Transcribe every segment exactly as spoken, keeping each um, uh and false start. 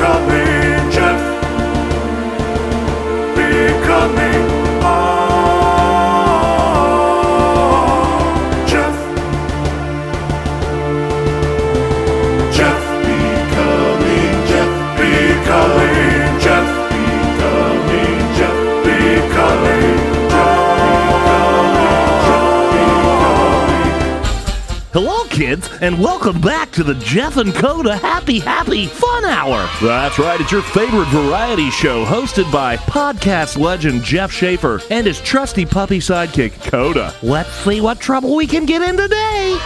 Becoming Jeff. Becoming ah, Jeff. Jeff becoming Jeff. Becoming Jeff. Becoming Jeff. Becoming ah. Hello, kids, and welcome back to the Jeff and Coda Happy Happy Fun Hour. That's right, it's your favorite variety show hosted by podcast legend Jeff Schaefer and his trusty puppy sidekick, Coda. Let's see what trouble we can get in today.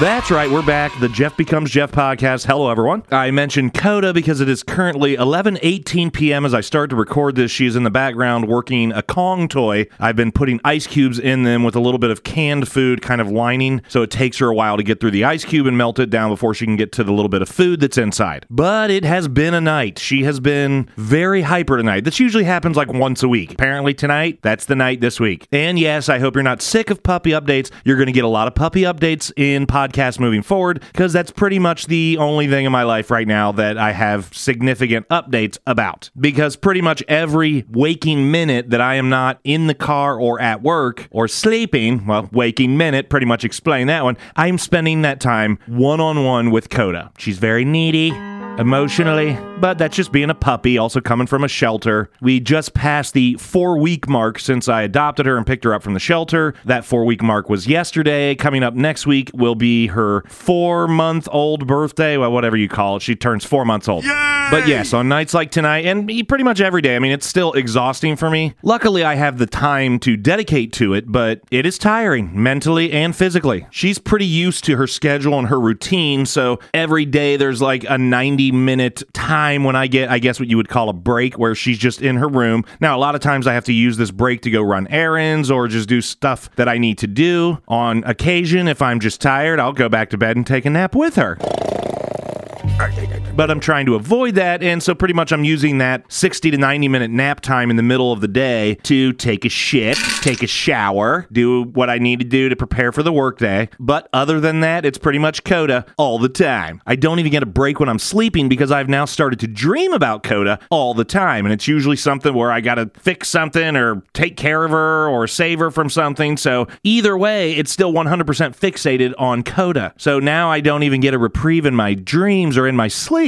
That's right, we're back. The Jeff Becomes Jeff podcast. Hello, everyone. I mentioned Coda because it is currently eleven eighteen p.m. as I start to record this. She is in the background working a Kong toy. I've been putting ice cubes in them with a little bit of canned food kind of lining, so it takes her a while to get through the ice cube and melt it down before she can get to the little bit of food that's inside. But it has been a night. She has been very hyper tonight. This usually happens like once a week. Apparently tonight, that's the night this week. And yes, I hope you're not sick of puppy updates. You're going to get a lot of puppy updates in podcast. podcast moving forward, because that's pretty much the only thing in my life right now that I have significant updates about. Because pretty much every waking minute that I am not in the car or at work or sleeping, well, waking minute, pretty much explain that one, I'm spending that time one-on-one with Coda. She's very needy emotionally, but that's just being a puppy, also coming from a shelter. We just passed the four-week mark since I adopted her and picked her up from the shelter. That four-week mark was yesterday. Coming up next week will be her four-month-old birthday, well, whatever you call it. She turns four months old. Yay! But yes, on nights like tonight, and pretty much every day, I mean, it's still exhausting for me. Luckily, I have the time to dedicate to it, but it is tiring, mentally and physically. She's pretty used to her schedule and her routine, so every day there's like a ninety minute time when I get, I guess what you would call a break, where she's just in her room. Now, a lot of times I have to use this break to go run errands or just do stuff that I need to do. On occasion, if I'm just tired, I'll go back to bed and take a nap with her. But I'm trying to avoid that, and so pretty much I'm using that sixty to ninety minute nap time in the middle of the day to take a shit, take a shower, do what I need to do to prepare for the workday. But other than that, it's pretty much Coda all the time. I don't even get a break when I'm sleeping because I've now started to dream about Coda all the time, and it's usually something where I gotta fix something or take care of her or save her from something, so either way, it's still one hundred percent fixated on Coda. So now I don't even get a reprieve in my dreams or in my sleep.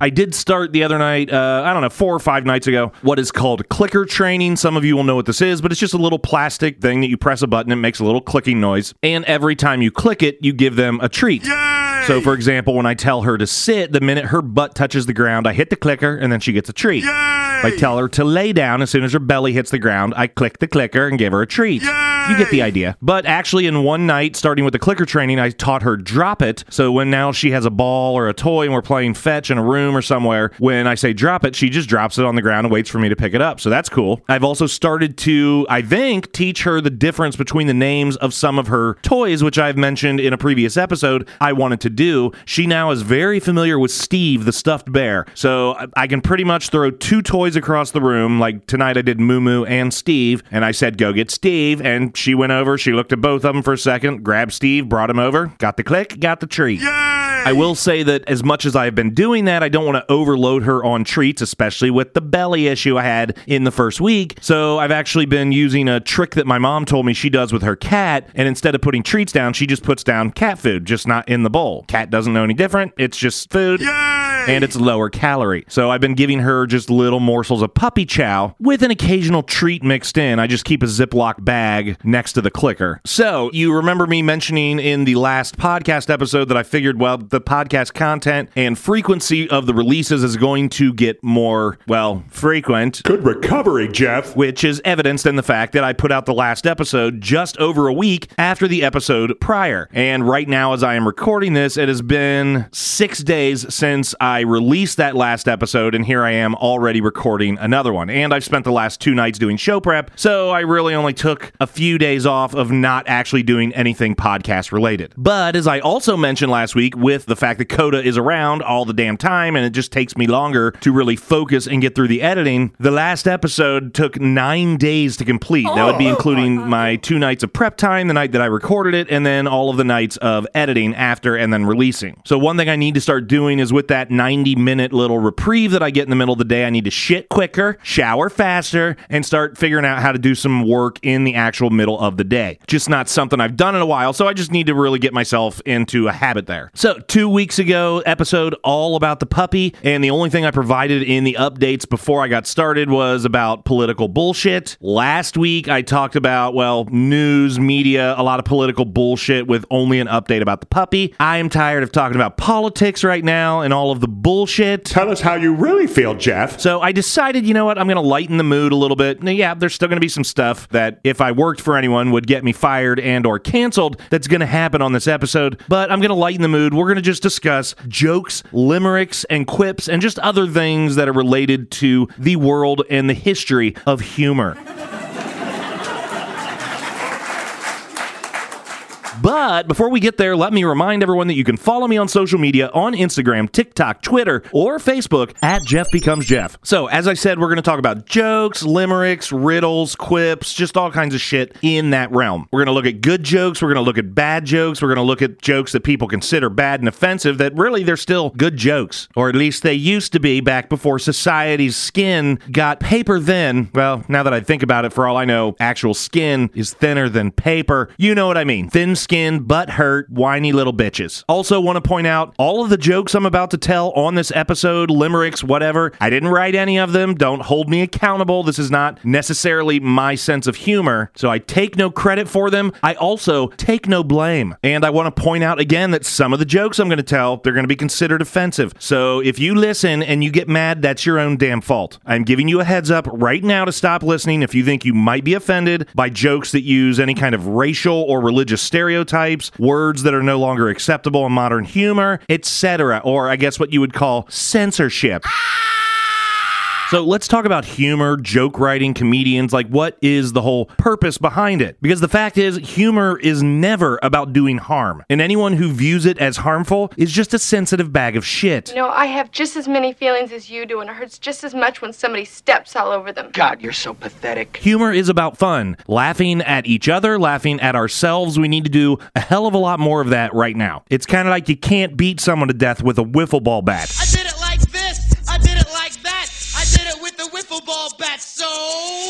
I did start the other night, uh, I don't know, four or five nights ago, what is called clicker training. Some of you will know what this is, but it's just a little plastic thing that you press a button, it makes a little clicking noise, and every time you click it, you give them a treat. Yay! So, for example, when I tell her to sit, the minute her butt touches the ground, I hit the clicker, and then she gets a treat. Yay! If I tell her to lay down, as soon as her belly hits the ground, I click the clicker and give her a treat. Yay! You get the idea. But actually, in one night, starting with the clicker training, I taught her drop it, so when now she has a ball or a toy, and we're playing fetch in a room, or somewhere, when I say drop it, she just drops it on the ground and waits for me to pick it up. So that's cool. I've also started to, I think, teach her the difference between the names of some of her toys, which I've mentioned in a previous episode I wanted to do. She now is very familiar with Steve, the stuffed bear. So I can pretty much throw two toys across the room. Like tonight I did Moo Moo and Steve, and I said, go get Steve. And she went over, she looked at both of them for a second, grabbed Steve, brought him over, got the click, got the treat. Yay! I will say that as much as I've been doing that, I don't want to overload her on treats, especially with the belly issue I had in the first week. So I've actually been using a trick that my mom told me she does with her cat, and instead of putting treats down, she just puts down cat food, just not in the bowl. Cat doesn't know any different. It's just food. Yay! And it's lower calorie. So I've been giving her just little morsels of puppy chow with an occasional treat mixed in. I just keep a Ziploc bag next to the clicker. So you remember me mentioning in the last podcast episode that I figured, well, the podcast content and frequency of the releases is going to get more, well, frequent. Good recovery, Jeff. Which is evidenced in the fact that I put out the last episode just over a week after the episode prior. And right now, as I am recording this, it has been six days since I I released that last episode, and here I am already recording another one. And I've spent the last two nights doing show prep, so I really only took a few days off of not actually doing anything podcast related. But as I also mentioned last week, with the fact that Coda is around all the damn time, and it just takes me longer to really focus and get through the editing, the last episode took nine days to complete. That would be including my two nights of prep time, the night that I recorded it, and then all of the nights of editing after and then releasing. So one thing I need to start doing is with that ninety minute little reprieve that I get in the middle of the day, I need to shit quicker, shower faster, and start figuring out how to do some work in the actual middle of the day. Just not something I've done in a while, so I just need to really get myself into a habit there. So two weeks ago, episode all about the puppy, and the only thing I provided in the updates before I got started was about political bullshit. Last week, I talked about, well, news, media, a lot of political bullshit with only an update about the puppy. I am tired of talking about politics right now and all of the bullshit. Tell us how you really feel, Jeff. So I decided, you know what, I'm going to lighten the mood a little bit. Now, yeah, there's still going to be some stuff that if I worked for anyone would get me fired and or canceled that's going to happen on this episode, but I'm going to lighten the mood. We're going to just discuss jokes, limericks, and quips, and just other things that are related to the world and the history of humor. But before we get there, let me remind everyone that you can follow me on social media on Instagram, TikTok, Twitter, or Facebook at Jeff Becomes Jeff. So as I said, we're going to talk about jokes, limericks, riddles, quips, just all kinds of shit in that realm. We're going to look at good jokes. We're going to look at bad jokes. We're going to look at jokes that people consider bad and offensive that really they're still good jokes, or at least they used to be back before society's skin got paper thin. Well, now that I think about it, for all I know, actual skin is thinner than paper. You know what I mean. Thin skin. Skin, butt hurt, whiny little bitches. Also want to point out, all of the jokes I'm about to tell on this episode, limericks, whatever, I didn't write any of them. Don't hold me accountable. This is not necessarily my sense of humor, so I take no credit for them. I also take no blame. And I want to point out again that some of the jokes I'm going to tell, they're going to be considered offensive. So if you listen and you get mad, that's your own damn fault. I'm giving you a heads up right now to stop listening if you think you might be offended by jokes that use any kind of racial or religious stereotypes, types, words that are no longer acceptable in modern humor, et cetera, or I guess what you would call censorship. So let's talk about humor, joke writing, comedians, like what is the whole purpose behind it? Because the fact is, humor is never about doing harm. And anyone who views it as harmful is just a sensitive bag of shit. You know, I have just as many feelings as you do, and it hurts just as much when somebody steps all over them. God, you're so pathetic. Humor is about fun. Laughing at each other, laughing at ourselves. We need to do a hell of a lot more of that right now. It's kind of like you can't beat someone to death with a wiffle ball bat. I did it like this. I did it like that. I did it with the wiffle ball bat, so...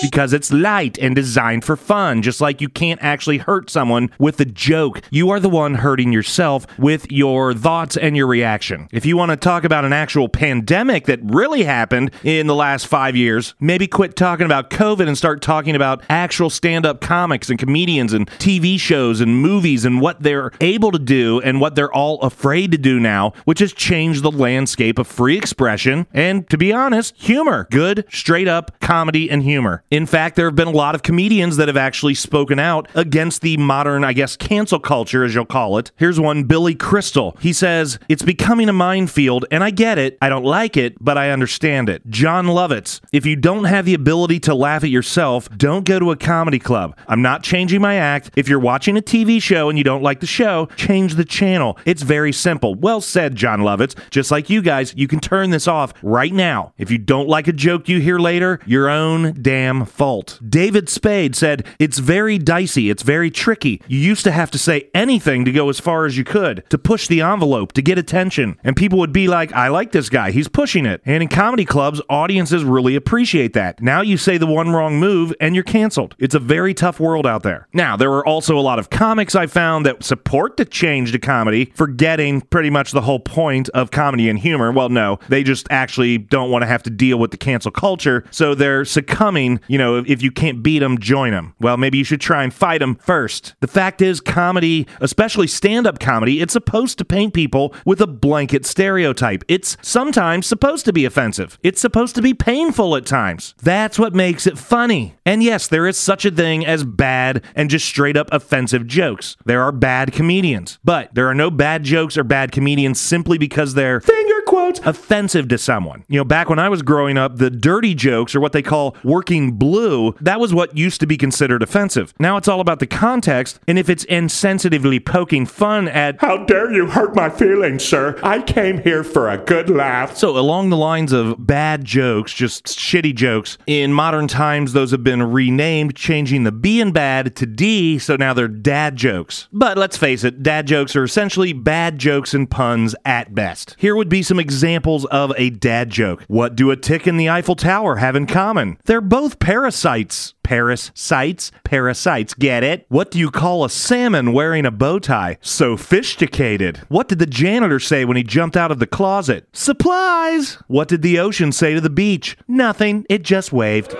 Because it's light and designed for fun, just like you can't actually hurt someone with a joke. You are the one hurting yourself with your thoughts and your reaction. If you want to talk about an actual pandemic that really happened in the last five years, maybe quit talking about COVID and start talking about actual stand-up comics and comedians and T V shows and movies and what they're able to do and what they're all afraid to do now, which has changed the landscape of free expression and, to be honest, humor. Humor. Good, straight up comedy and humor. In fact, there have been a lot of comedians that have actually spoken out against the modern, I guess, cancel culture, as you'll call it. Here's one, Billy Crystal. He says, "It's becoming a minefield, and I get it. I don't like it, but I understand it." John Lovitz, "If you don't have the ability to laugh at yourself, don't go to a comedy club. I'm not changing my act. If you're watching a T V show and you don't like the show, change the channel. It's very simple." Well said, John Lovitz. Just like you guys, you can turn this off right now. If you don't like a joke you hear later, your own damn fault. David Spade said, "It's very dicey, it's very tricky. You used to have to say anything to go as far as you could, to push the envelope, to get attention. And people would be like, I like this guy, he's pushing it. And in comedy clubs, audiences really appreciate that. Now you say the one wrong move and you're canceled. It's a very tough world out there." Now, there were also a lot of comics I found that support the change to comedy, forgetting pretty much the whole point of comedy and humor. Well, no, they just actually don't want to have to deal with with the cancel culture, so they're succumbing, you know, if you can't beat them, join them. Well, maybe you should try and fight them first. The fact is, comedy, especially stand-up comedy, it's supposed to paint people with a blanket stereotype. It's sometimes supposed to be offensive. It's supposed to be painful at times. That's what makes it funny. And yes, there is such a thing as bad and just straight-up offensive jokes. There are bad comedians, but there are no bad jokes or bad comedians simply because they're finger quotes, offensive to someone. You know, back when I was growing up, the dirty jokes, or what they call working blue, that was what used to be considered offensive. Now it's all about the context, and if it's insensitively poking fun at, how dare you hurt my feelings, sir? I came here for a good laugh. So along the lines of bad jokes, just shitty jokes, in modern times those have been renamed, changing the B in bad to D, so now they're dad jokes. But let's face it, dad jokes are essentially bad jokes and puns at best. Here would be some examples of a dad joke. What do a tick and the Eiffel Tower have in common? They're both parasites. Parasites, parasites, get it? What do you call a salmon wearing a bow tie? Sophisticated. What did the janitor say when he jumped out of the closet? Supplies. What did the ocean say to the beach? Nothing, it just waved.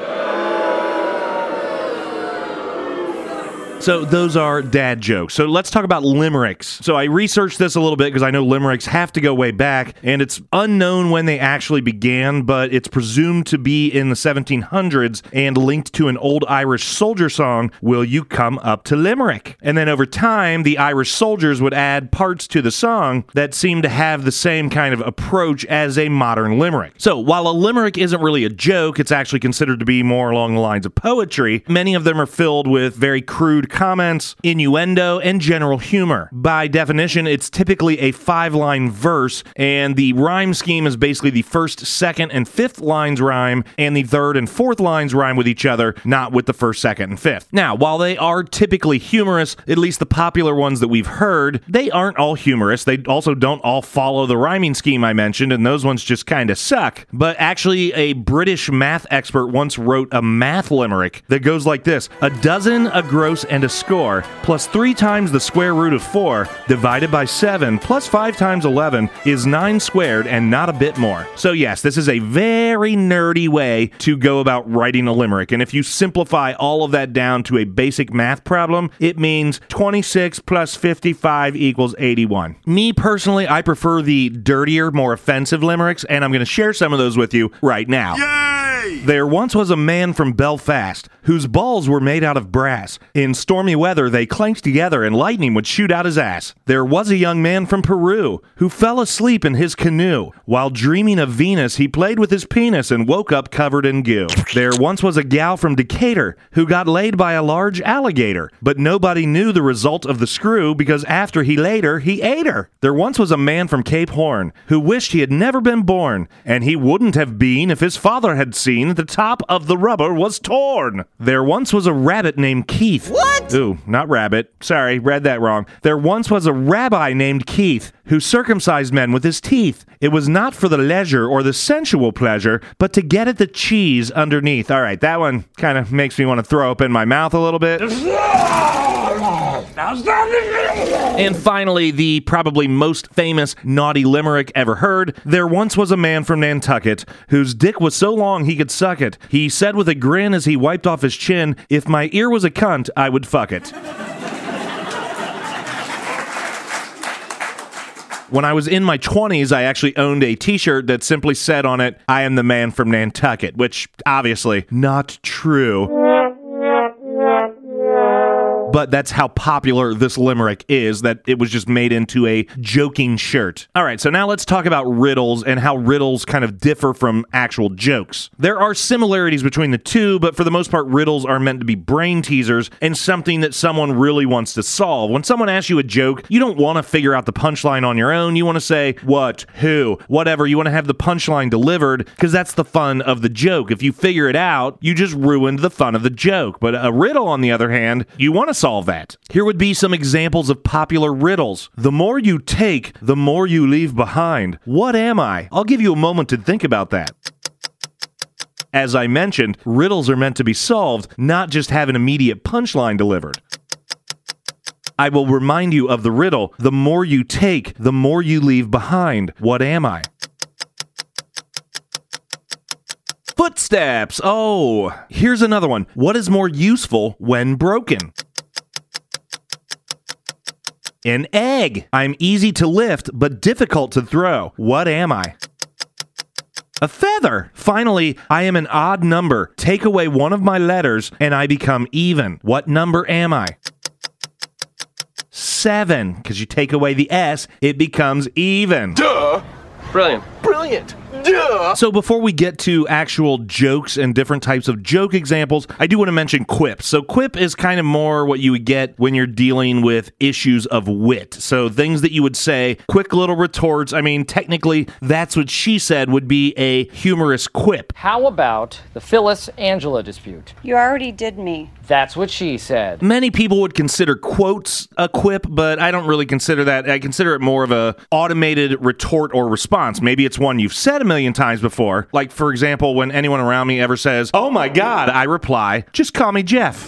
So those are dad jokes. So let's talk about limericks. So I researched this a little bit because I know limericks have to go way back, and it's unknown when they actually began, but it's presumed to be in the seventeen hundreds and linked to an old Irish soldier song, Will You Come Up to Limerick? And then over time, the Irish soldiers would add parts to the song that seem to have the same kind of approach as a modern limerick. So while a limerick isn't really a joke, it's actually considered to be more along the lines of poetry. Many of them are filled with very crude comments, innuendo, and general humor. By definition, it's typically a five-line verse, and the rhyme scheme is basically the first, second, and fifth lines rhyme, and the third and fourth lines rhyme with each other, not with the first, second, and fifth. Now, while they are typically humorous, at least the popular ones that we've heard, they aren't all humorous. They also don't all follow the rhyming scheme I mentioned, and those ones just kind of suck. But actually, a British math expert once wrote a math limerick that goes like this. A dozen, a gross, and a score, plus three times the square root of four, divided by seven, plus five times eleven, is nine squared and not a bit more. So yes, this is a very nerdy way to go about writing a limerick, and if you simplify all of that down to a basic math problem, it means twenty-six plus fifty-five equals eighty-one. Me personally, I prefer the dirtier, more offensive limericks, and I'm going to share some of those with you right now. Yay! There once was a man from Belfast whose balls were made out of brass. In stormy weather, they clanked together and lightning would shoot out his ass. There was a young man from Peru who fell asleep in his canoe. While dreaming of Venus, he played with his penis and woke up covered in goo. There once was a gal from Decatur who got laid by a large alligator, but nobody knew the result of the screw because after he laid her, he ate her. There once was a man from Cape Horn who wished he had never been born, and he wouldn't have been if his father had seen that the top of the rubber was torn. There once was a rabbit named Keith. What? Ooh, not rabbit. Sorry, read that wrong. There once was a rabbi named Keith who circumcised men with his teeth. It was not for the leisure or the sensual pleasure, but to get at the cheese underneath. All right, that one kind of makes me want to throw up in my mouth a little bit. And finally, the probably most famous naughty limerick ever heard. There once was a man from Nantucket whose dick was so long he could suck it. He said with a grin as he wiped off his chin, if my ear was a cunt, I would fuck it. When I was in my twenties, I actually owned a t-shirt that simply said on it, I am the man from Nantucket, which obviously not true. But that's how popular this limerick is, that it was just made into a joking shirt. All right, so now let's talk about riddles and how riddles kind of differ from actual jokes. There are similarities between the two, but for the most part, riddles are meant to be brain teasers and something that someone really wants to solve. When someone asks you a joke, you don't want to figure out the punchline on your own. You want to say, what, who, whatever. You want to have the punchline delivered because that's the fun of the joke. If you figure it out, you just ruined the fun of the joke. But a riddle, on the other hand, you want to solve that. Here would be some examples of popular riddles. The more you take, the more you leave behind. What am I? I'll give you a moment to think about that. As I mentioned, riddles are meant to be solved, not just have an immediate punchline delivered. I will remind you of the riddle. The more you take, the more you leave behind. What am I? Footsteps. Oh, here's another one. What is more useful when broken? An egg. I'm easy to lift, but difficult to throw. What am I? A feather. Finally, I am an odd number. Take away one of my letters, and I become even. What number am I? Seven. Because you take away the S, it becomes even. Duh! Brilliant. Brilliant. giant. Duh. So before we get to actual jokes and different types of joke examples, I do want to mention quip. So quip is kind of more what you would get when you're dealing with issues of wit. So things that you would say, quick little retorts. I mean, technically, that's what she said would be a humorous quip. How about the Phyllis-Angela dispute? You already did me. That's what she said. Many people would consider quotes a quip, but I don't really consider that. I consider it more of a automated retort or response. Maybe it's one you've said a million times before. Like, for example, when anyone around me ever says, "Oh my God," I reply, "Just call me Jeff."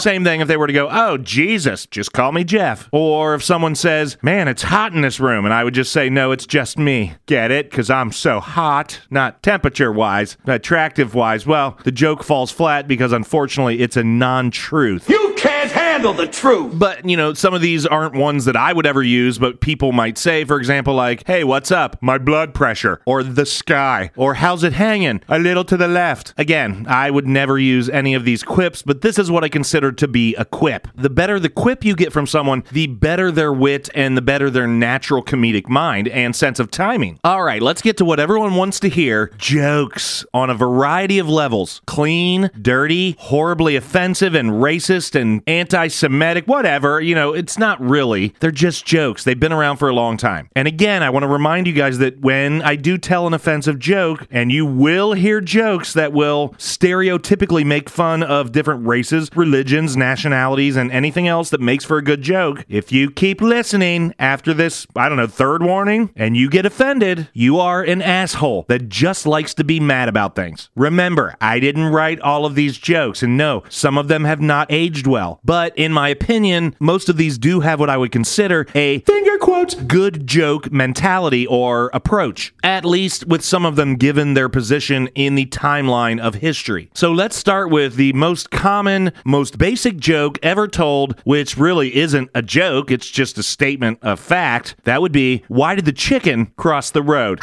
Same thing if they were to go, "Oh, Jesus, just call me Jeff." Or if someone says, "Man, it's hot in this room," and I would just say, "No, it's just me." Get it? Because I'm so hot. Not temperature-wise, attractive-wise. Well, the joke falls flat because, unfortunately, it's a non-truth. You can't handle the truth! But, you know, some of these aren't ones that I would ever use, but people might say, for example, like, "Hey, what's up? My blood pressure." Or "The sky." Or "How's it hanging? A little to the left." Again, I would never use any of these quips, but this is what I consider to be a quip. The better the quip you get from someone, the better their wit and the better their natural comedic mind and sense of timing. All right, let's get to what everyone wants to hear. Jokes on a variety of levels. Clean, dirty, horribly offensive and racist and anti-Semitic, whatever. You know, it's not really. They're just jokes. They've been around for a long time. And again, I want to remind you guys that when I do tell an offensive joke, and you will hear jokes that will stereotypically make fun of different races, religions, nationalities, and anything else that makes for a good joke. If you keep listening after this, I don't know, third warning, and you get offended, you are an asshole that just likes to be mad about things. Remember, I didn't write all of these jokes, and no, some of them have not aged well. But in my opinion, most of these do have what I would consider a finger quotes good joke mentality or approach, at least with some of them given their position in the timeline of history. So let's start with the most common, most basic Basic joke ever told, which really isn't a joke, it's just a statement of fact. That would be, "Why did the chicken cross the road?"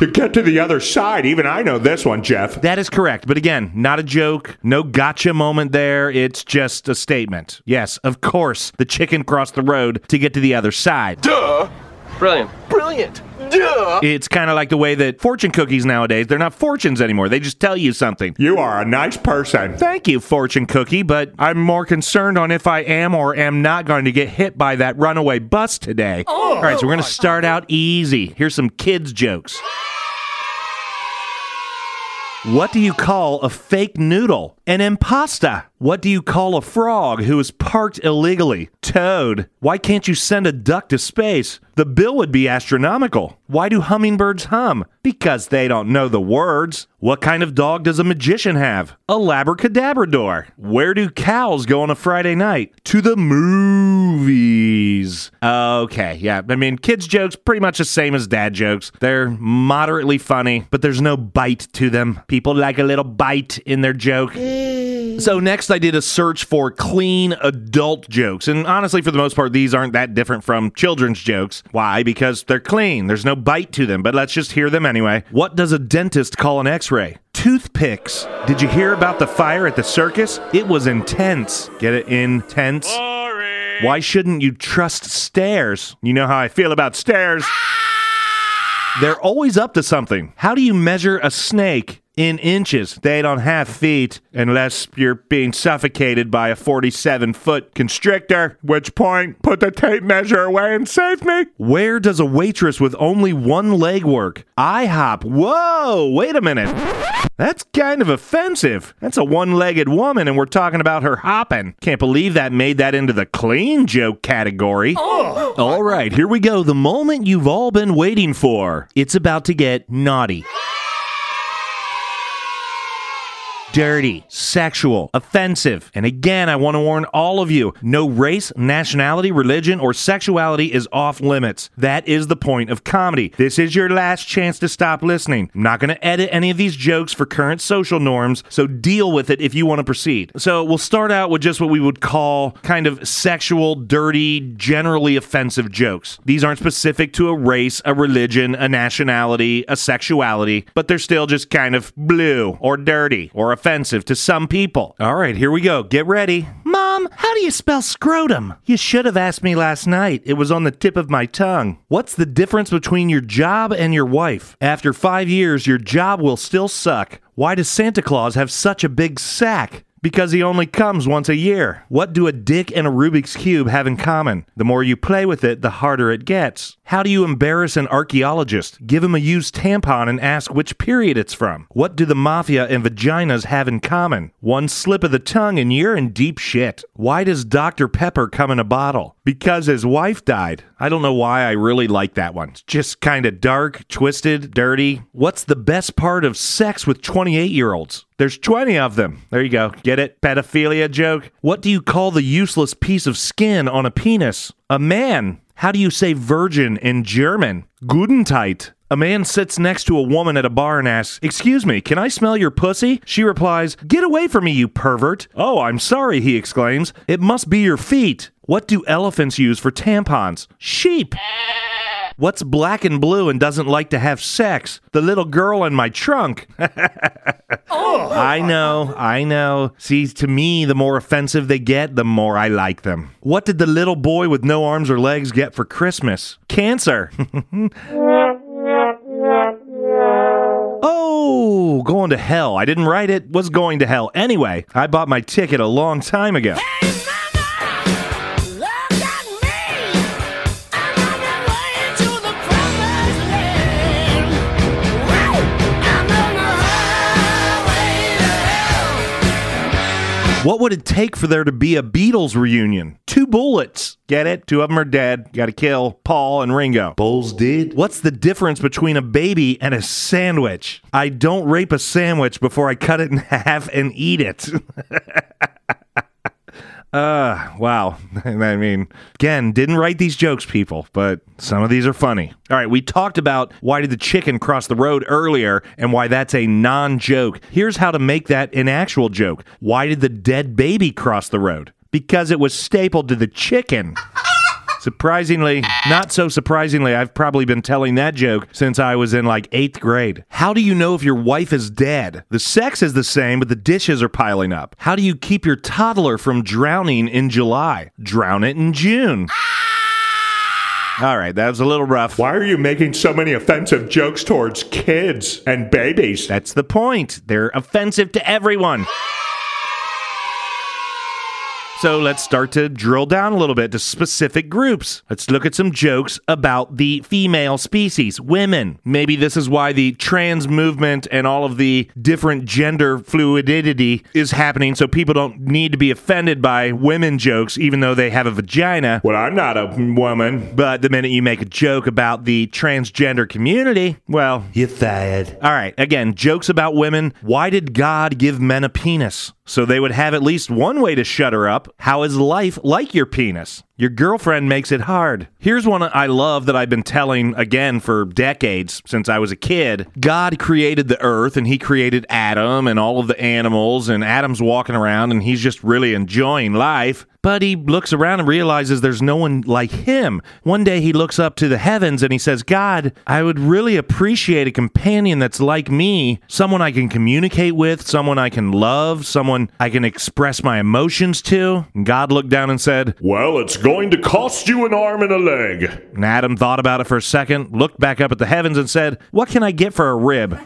"To get to the other side, even I know this one, Jeff." That is correct, but again, not a joke, no gotcha moment there, it's just a statement. Yes, of course, the chicken crossed the road to get to the other side. Duh! Brilliant. Brilliant. Duh. It's kind of like the way that fortune cookies nowadays, they're not fortunes anymore. They just tell you something. "You are a nice person. Thank you, fortune cookie, but I'm more concerned on if I am or am not going to get hit by that runaway bus today." Oh. All right, so we're going to start out easy. Here's some kids' jokes. What do you call a fake noodle? An impasta. What do you call a frog who is parked illegally? Toad. Why can't you send a duck to space? The bill would be astronomical. Why do hummingbirds hum? Because they don't know the words. What kind of dog does a magician have? A labracadabrador. Where do cows go on a Friday night? To the movies. Okay, yeah. I mean, kids' jokes, pretty much the same as dad jokes. They're moderately funny, but there's no bite to them. People like a little bite in their joke. So next I did a search for clean adult jokes. And honestly, for the most part, these aren't that different from children's jokes. Why? Because they're clean. There's no bite to them, but let's just hear them anyway. What does a dentist call an x-ray? Toothpicks. Did you hear about the fire at the circus? It was intense. Get it? Intense. Boring. Why shouldn't you trust stairs? You know how I feel about stairs. Ah! They're always up to something. How do you measure a snake? In inches. They don't have feet unless you're being suffocated by a forty-seven foot constrictor, which point, put the tape measure away and save me. Where does a waitress with only one leg work? IHOP. Whoa, wait a minute. That's kind of offensive. That's a one-legged woman and we're talking about her hopping. Can't believe that made that into the clean joke category. Oh. All right, here we go. The moment you've all been waiting for. It's about to get naughty. Dirty, sexual, offensive. And again, I want to warn all of you, no race, nationality, religion, or sexuality is off limits. That is the point of comedy. This is your last chance to stop listening. I'm not going to edit any of these jokes for current social norms, so deal with it if you want to proceed. So we'll start out with just what we would call kind of sexual, dirty, generally offensive jokes. These aren't specific to a race, a religion, a nationality, a sexuality, but they're still just kind of blue or dirty or offensive to some people. All right, here we go. Get ready. Mom, How do you spell scrotum? You should have asked me last night. It was on the tip of my tongue. What's the difference between your job and your wife? After five years, your job will still suck. Why does Santa Claus have such a big sack? Because he only comes once a year. What do a dick and a Rubik's Cube have in common? The more you play with it, the harder it gets. How do you embarrass an archaeologist? Give him a used tampon and ask which period it's from. What do the mafia and vaginas have in common? One slip of the tongue and you're in deep shit. Why does Doctor Pepper come in a bottle? Because his wife died. I don't know why I really like that one. It's just kind of dark, twisted, dirty. What's the best part of sex with twenty-eight-year-olds? There's twenty of them. There you go. Get it? Pedophilia joke. What do you call the useless piece of skin on a penis? A man. How do you say virgin in German? Gudentite. A man sits next to a woman at a bar and asks, "Excuse me, can I smell your pussy?" She replies, "Get away from me, you pervert." "Oh, I'm sorry," he exclaims. "It must be your feet." What do elephants use for tampons? Sheep. What's black and blue and doesn't like to have sex? The little girl in my trunk. Oh. I know, I know. See, to me, the more offensive they get, the more I like them. What did the little boy with no arms or legs get for Christmas? Cancer. Oh, going to hell. I didn't write it. Was going to hell. Anyway, I bought my ticket a long time ago. Hey! What would it take for there to be a Beatles reunion? Two bullets. Get it? Two of them are dead. Gotta kill Paul and Ringo. Bulls did. What's the difference between a baby and a sandwich? I don't rape a sandwich before I cut it in half and eat it. Uh, wow. I mean, again, didn't write these jokes, people, but some of these are funny. All right, we talked about why did the chicken cross the road earlier and why that's a non-joke. Here's how to make that an actual joke. Why did the dead baby cross the road? Because it was stapled to the chicken. Surprisingly, not so surprisingly, I've probably been telling that joke since I was in like eighth grade. How do you know if your wife is dead? The sex is the same, but the dishes are piling up. How do you keep your toddler from drowning in July? Drown it in June. All right, that was a little rough. Why are you making so many offensive jokes towards kids and babies? That's the point. They're offensive to everyone. So let's start to drill down a little bit to specific groups. Let's look at some jokes about the female species, women. Maybe this is why the trans movement and all of the different gender fluidity is happening, so people don't need to be offended by women jokes, even though they have a vagina. Well, I'm not a woman. But the minute you make a joke about the transgender community, well, you're fired. All right, again, jokes about women. Why did God give men a penis? So they would have at least one way to shut her up. How is life like your penis? Your girlfriend makes it hard. Here's one I love that I've been telling, again, for decades, since I was a kid. God created the earth, and he created Adam and all of the animals, and Adam's walking around, and he's just really enjoying life. But he looks around and realizes there's no one like him. One day he looks up to the heavens and he says, "God, I would really appreciate a companion that's like me, someone I can communicate with, someone I can love, someone I can express my emotions to." And God looked down and said, "Well, it's going to cost you an arm and a leg." And Adam thought about it for a second, looked back up at the heavens and said, "What can I get for a rib?"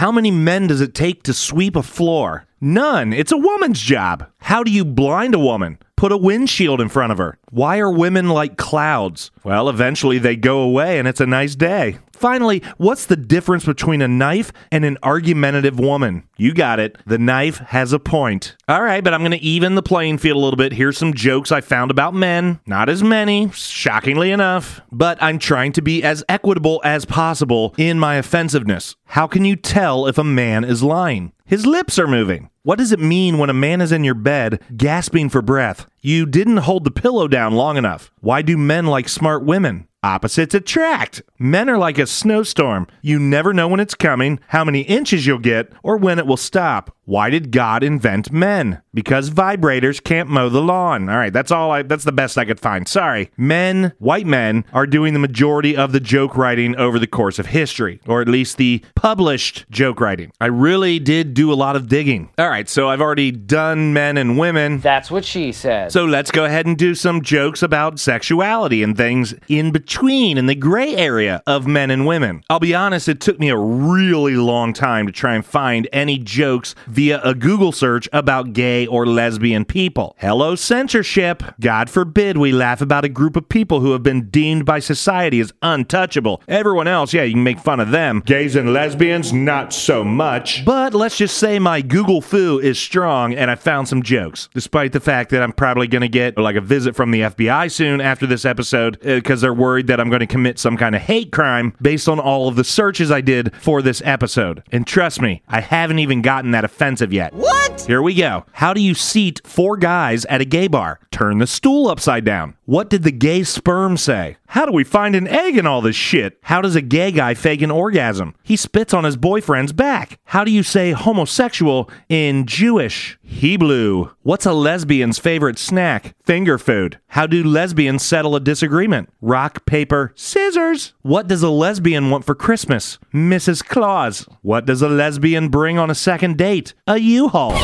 How many men does it take to sweep a floor? None. It's a woman's job. How do you blind a woman? Put a windshield in front of her. Why are women like clouds? Well, eventually they go away and it's a nice day. Finally, what's the difference between a knife and an argumentative woman? You got it. The knife has a point. All right, but I'm going to even the playing field a little bit. Here's some jokes I found about men. Not as many, shockingly enough. But I'm trying to be as equitable as possible in my offensiveness. How can you tell if a man is lying? His lips are moving. What does it mean when a man is in your bed gasping for breath? You didn't hold the pillow down long enough. Why do men like smart women? Opposites attract. Men are like a snowstorm. You never know when it's coming, how many inches you'll get, or when it will stop. Why did God invent men? Because vibrators can't mow the lawn. All right, that's all I, that's the best I could find. Sorry. Men, white men, are doing the majority of the joke writing over the course of history, or at least the published joke writing. I really did do a lot of digging. All right, so I've already done men and women. That's what she said. So let's go ahead and do some jokes about sexuality and things in between, in the gray area of men and women. I'll be honest, it took me a really long time to try and find any jokes via a Google search about gay or lesbian people. Hello, censorship. God forbid we laugh about a group of people who have been deemed by society as untouchable. Everyone else, yeah, you can make fun of them. Gays and lesbians, not so much. But let's just say my Google foo is strong and I found some jokes, despite the fact that I'm probably going to get like a visit from the F B I soon after this episode because uh, they're worried that I'm going to commit some kind of hate crime based on all of the searches I did for this episode. And trust me, I haven't even gotten that offensive yet. What? Here we go. How do you seat four guys at a gay bar? Turn the stool upside down. What did the gay sperm say? How do we find an egg in all this shit? How does a gay guy fake an orgasm? He spits on his boyfriend's back. How do you say homosexual in Jewish? Hebrew. What's a lesbian's favorite snack? Finger food. How do lesbians settle a disagreement? Rock, paper, scissors. What does a lesbian want for Christmas? Missus Claus. What does a lesbian bring on a second date? A U-Haul.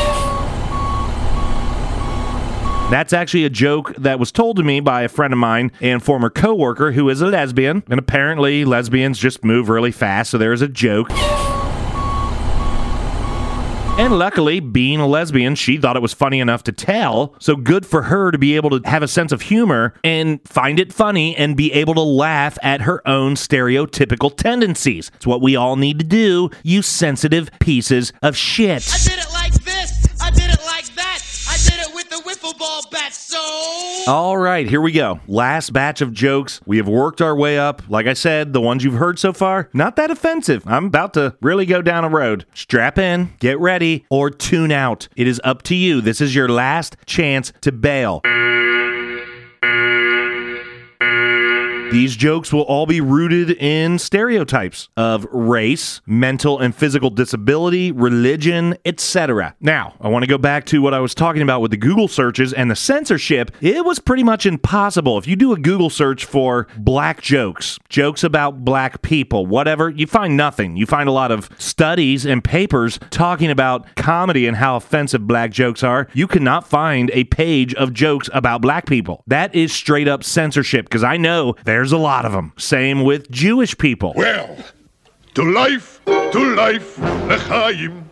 That's actually a joke that was told to me by a friend of mine and former coworker who is a lesbian. And apparently lesbians just move really fast, so there is a joke. And luckily, being a lesbian, she thought it was funny enough to tell, so good for her to be able to have a sense of humor and find it funny and be able to laugh at her own stereotypical tendencies. It's what we all need to do, you sensitive pieces of shit. I did it like this. I did it like that. I did it with the wiffle ball bat, so... All right, here we go. Last batch of jokes. We have worked our way up. Like I said, the ones you've heard so far, not that offensive. I'm about to really go down a road. Strap in, get ready, or tune out. It is up to you. This is your last chance to bail. These jokes will all be rooted in stereotypes of race, mental and physical disability, religion, et cetera. Now, I want to go back to what I was talking about with the Google searches and the censorship. It was pretty much impossible. If you do a Google search for black jokes, jokes about black people, whatever, you find nothing. You find a lot of studies and papers talking about comedy and how offensive black jokes are. You cannot find a page of jokes about black people. That is straight up censorship, because I know there's There's a lot of them. Same with Jewish people. Well, to life, to life, l'chaim.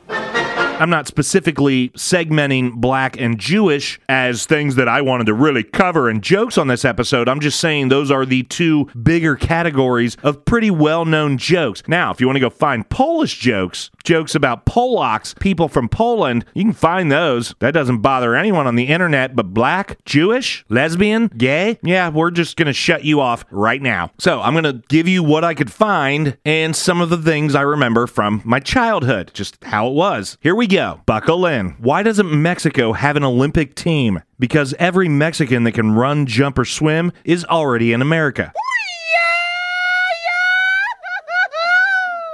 I'm not specifically segmenting black and Jewish as things that I wanted to really cover and jokes on this episode. I'm just saying those are the two bigger categories of pretty well-known jokes. Now, if you want to go find Polish jokes, jokes about Polacks, people from Poland, you can find those. That doesn't bother anyone on the internet, but black, Jewish, lesbian, gay, yeah, we're just going to shut you off right now. So I'm going to give you what I could find and some of the things I remember from my childhood, just how it was. Here we go. Buckle in. Why doesn't Mexico have an Olympic team? Because every Mexican that can run, jump, or swim is already in America.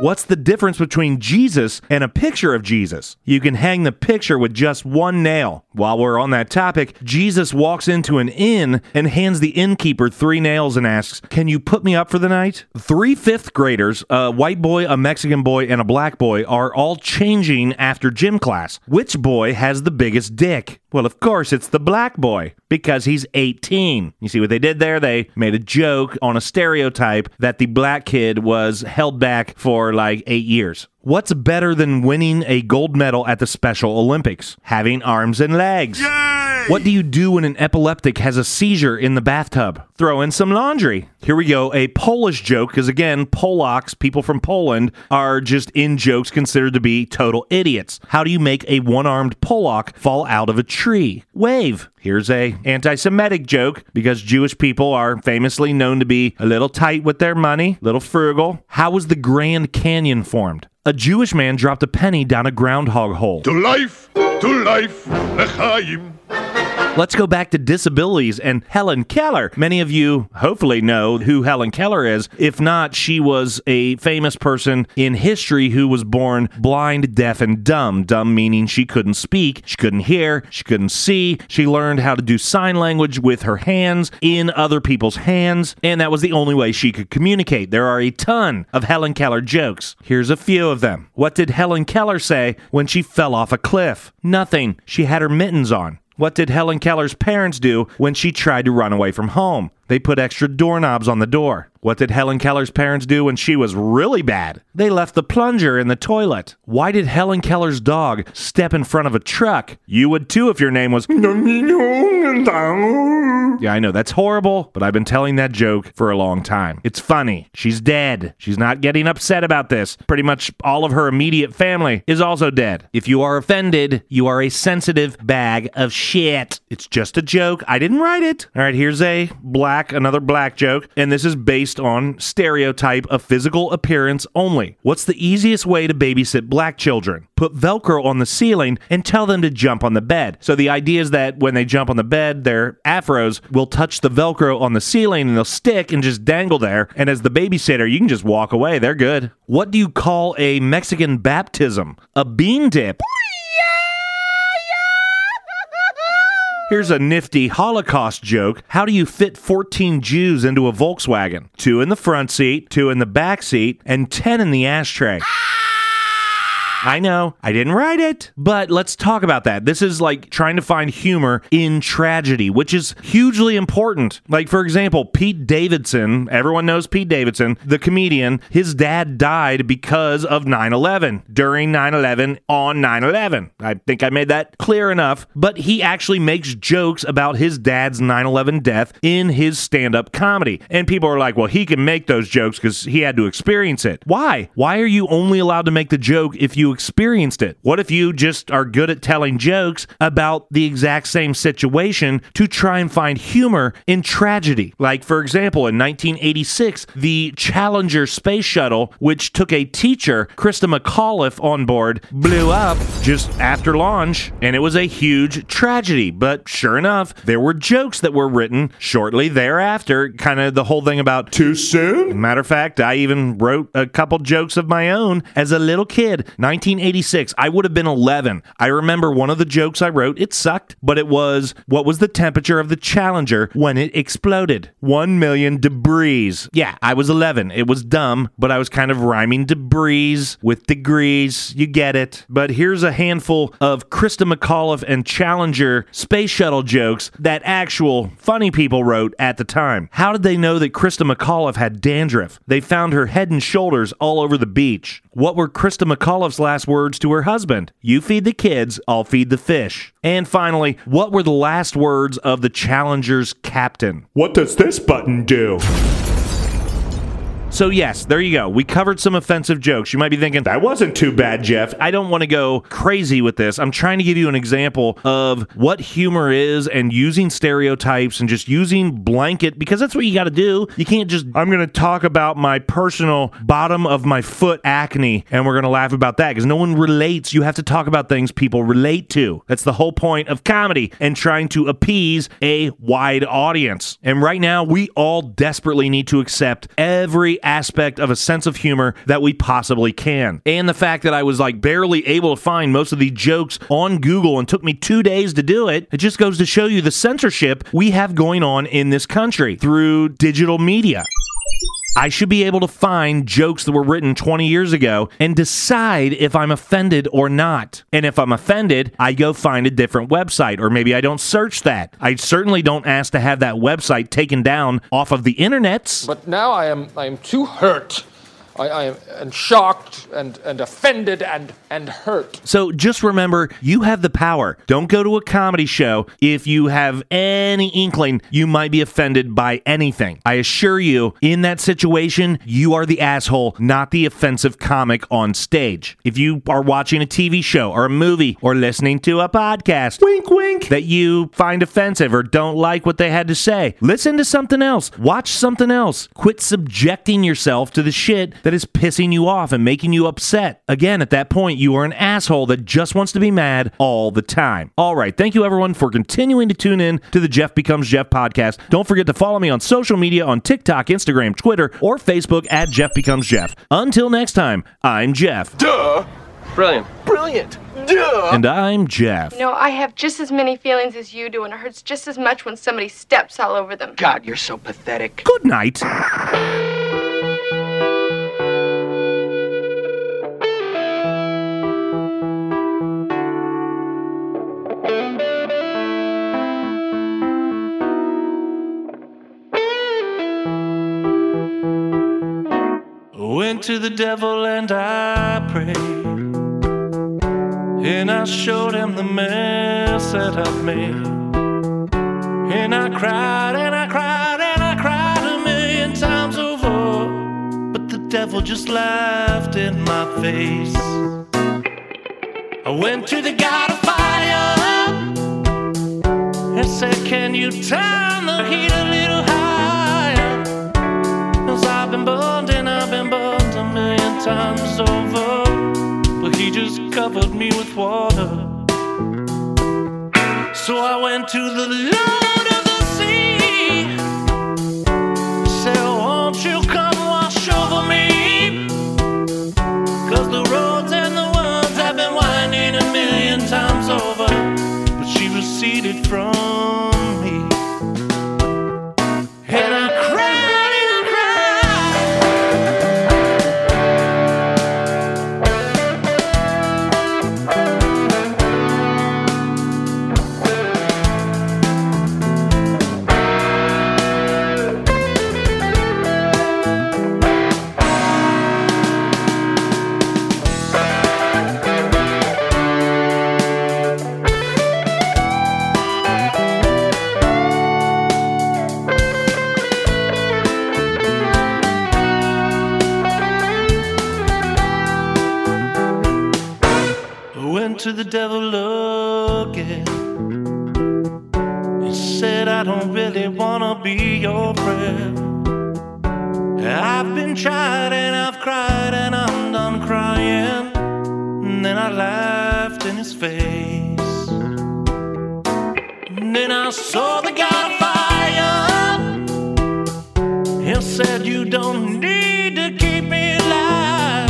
What's the difference between Jesus and a picture of Jesus? You can hang the picture with just one nail. While we're on that topic, Jesus walks into an inn and hands the innkeeper three nails and asks, "Can you put me up for the night?" Three fifth graders, a white boy, a Mexican boy, and a black boy, are all changing after gym class. Which boy has the biggest dick? Well, of course, it's the black boy, because he's eighteen. You see what they did there? They made a joke on a stereotype that the black kid was held back for like eight years. What's better than winning a gold medal at the Special Olympics? Having arms and legs. Yay! What do you do when an epileptic has a seizure in the bathtub? Throw in some laundry. Here we go, a Polish joke, because again, Polacks, people from Poland, are just in jokes considered to be total idiots. How do you make a one-armed Polak fall out of a tree? Wave. Here's a anti-Semitic joke, because Jewish people are famously known to be a little tight with their money, a little frugal. How was the Grand Canyon formed? A Jewish man dropped a penny down a groundhog hole. To life, to life, l'chaim. Let's go back to disabilities and Helen Keller. Many of you hopefully know who Helen Keller is. If not, she was a famous person in history who was born blind, deaf, and dumb. Dumb meaning she couldn't speak, she couldn't hear, she couldn't see. She learned how to do sign language with her hands, in other people's hands, and that was the only way she could communicate. There are a ton of Helen Keller jokes. Here's a few of them. What did Helen Keller say when she fell off a cliff? Nothing. She had her mittens on. What did Helen Keller's parents do when she tried to run away from home? They put extra doorknobs on the door. What did Helen Keller's parents do when she was really bad? They left the plunger in the toilet. Why did Helen Keller's dog step in front of a truck? You would too if your name was... Yeah, I know, that's horrible, but I've been telling that joke for a long time. It's funny. She's dead. She's not getting upset about this. Pretty much all of her immediate family is also dead. If you are offended, you are a sensitive bag of shit. It's just a joke. I didn't write it. All right, here's a black, another black joke, and this is based on stereotype of physical appearance only. What's the easiest way to babysit black children? Put Velcro on the ceiling and tell them to jump on the bed. So the idea is that when they jump on the bed, their afros will touch the Velcro on the ceiling and they'll stick and just dangle there. And as the babysitter, you can just walk away. They're good. What do you call a Mexican baptism? A bean dip. Here's a nifty Holocaust joke. How do you fit fourteen Jews into a Volkswagen? Two in the front seat, two in the back seat, and ten in the ashtray. I know, I didn't write it, but let's talk about that. This is like trying to find humor in tragedy, which is hugely important. Like, for example, Pete Davidson, everyone knows Pete Davidson, the comedian, his dad died because of nine eleven, during nine eleven, on nine eleven. I think I made that clear enough, but he actually makes jokes about his dad's nine eleven death in his stand-up comedy. And people are like, well, he can make those jokes because he had to experience it. Why? Why are you only allowed to make the joke if you experienced it? What if you just are good at telling jokes about the exact same situation to try and find humor in tragedy? Like, for example, in nineteen eighty-six, the Challenger space shuttle, which took a teacher, Christa McAuliffe, on board, blew up just after launch, and it was a huge tragedy. But sure enough, there were jokes that were written shortly thereafter, kind of the whole thing about too soon. Matter of fact, I even wrote a couple jokes of my own as a little kid. nineteen eighty-six, I would have been eleven. I remember one of the jokes I wrote, it sucked, but it was, what was the temperature of the Challenger when it exploded? One million debris. Yeah, I was eleven. It was dumb, but I was kind of rhyming debris with degrees. You get it. But here's a handful of Christa McAuliffe and Challenger space shuttle jokes that actual funny people wrote at the time. How did they know that Christa McAuliffe had dandruff? They found her head and shoulders all over the beach. What were Christa McAuliffe's last words to her husband? You feed the kids, I'll feed the fish. And finally, what were the last words of the Challenger's captain? What does this button do? So yes, there you go. We covered some offensive jokes. You might be thinking, that wasn't too bad, Jeff. I don't want to go crazy with this. I'm trying to give you an example of what humor is and using stereotypes and just using blanket, because that's what you got to do. You can't just, I'm going to talk about my personal bottom of my foot acne and we're going to laugh about that because no one relates. You have to talk about things people relate to. That's the whole point of comedy and trying to appease a wide audience. And right now, we all desperately need to accept every aspect of a sense of humor that we possibly can. And the fact that I was like barely able to find most of the jokes on Google and took me two days to do it, it just goes to show you the censorship we have going on in this country through digital media. I should be able to find jokes that were written twenty years ago and decide if I'm offended or not. And if I'm offended, I go find a different website, or maybe I don't search that. I certainly don't ask to have that website taken down off of the internets. But now I am I am too hurt. I, I am and shocked and, and offended and, and hurt. So just remember, you have the power. Don't go to a comedy show if you have any inkling you might be offended by anything. I assure you, in that situation, you are the asshole, not the offensive comic on stage. If you are watching a T V show or a movie or listening to a podcast, wink, wink, that you find offensive or don't like what they had to say, listen to something else. Watch something else. Quit subjecting yourself to the shit that that is pissing you off and making you upset. Again, at that point, you are an asshole that just wants to be mad all the time. All right, thank you everyone for continuing to tune in to the Jeff Becomes Jeff podcast. Don't forget to follow me on social media on TikTok, Instagram, Twitter, or Facebook at Jeff Becomes Jeff. Until next time, I'm Jeff. Duh! Brilliant. Brilliant. Duh. And I'm Jeff. You know, I have just as many feelings as you do, and it hurts just as much when somebody steps all over them. God, you're so pathetic. Good night. Went to the devil and I prayed. And I showed him the mess that I've made. And I cried, and I cried, and I cried a million times over. But the devil just laughed in my face. I went to the God of Fire and said, can you turn the heat a little higher? 'Cause I've been burned and I've been burned a million times over. He just covered me with water. So I went to the Lord of the Sea. Said, won't you come wash over me? 'Cause the roads and the words have been winding a million times over. But she receded from me. And I to the devil again and said, I don't really wanna be your friend. I've been tried and I've cried and I'm done crying. And then I laughed in his face. And then I saw the God of Fire. He said, you don't need to keep me alive.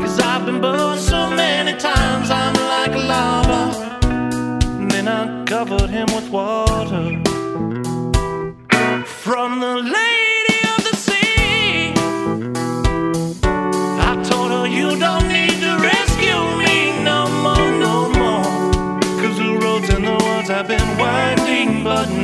'Cause I've been burned so many times. I'm like lava. And then I covered him with water. From the Lady of the Sea, I told her you don't need to rescue me no more, no more. 'Cause the roads and the words have been winding, but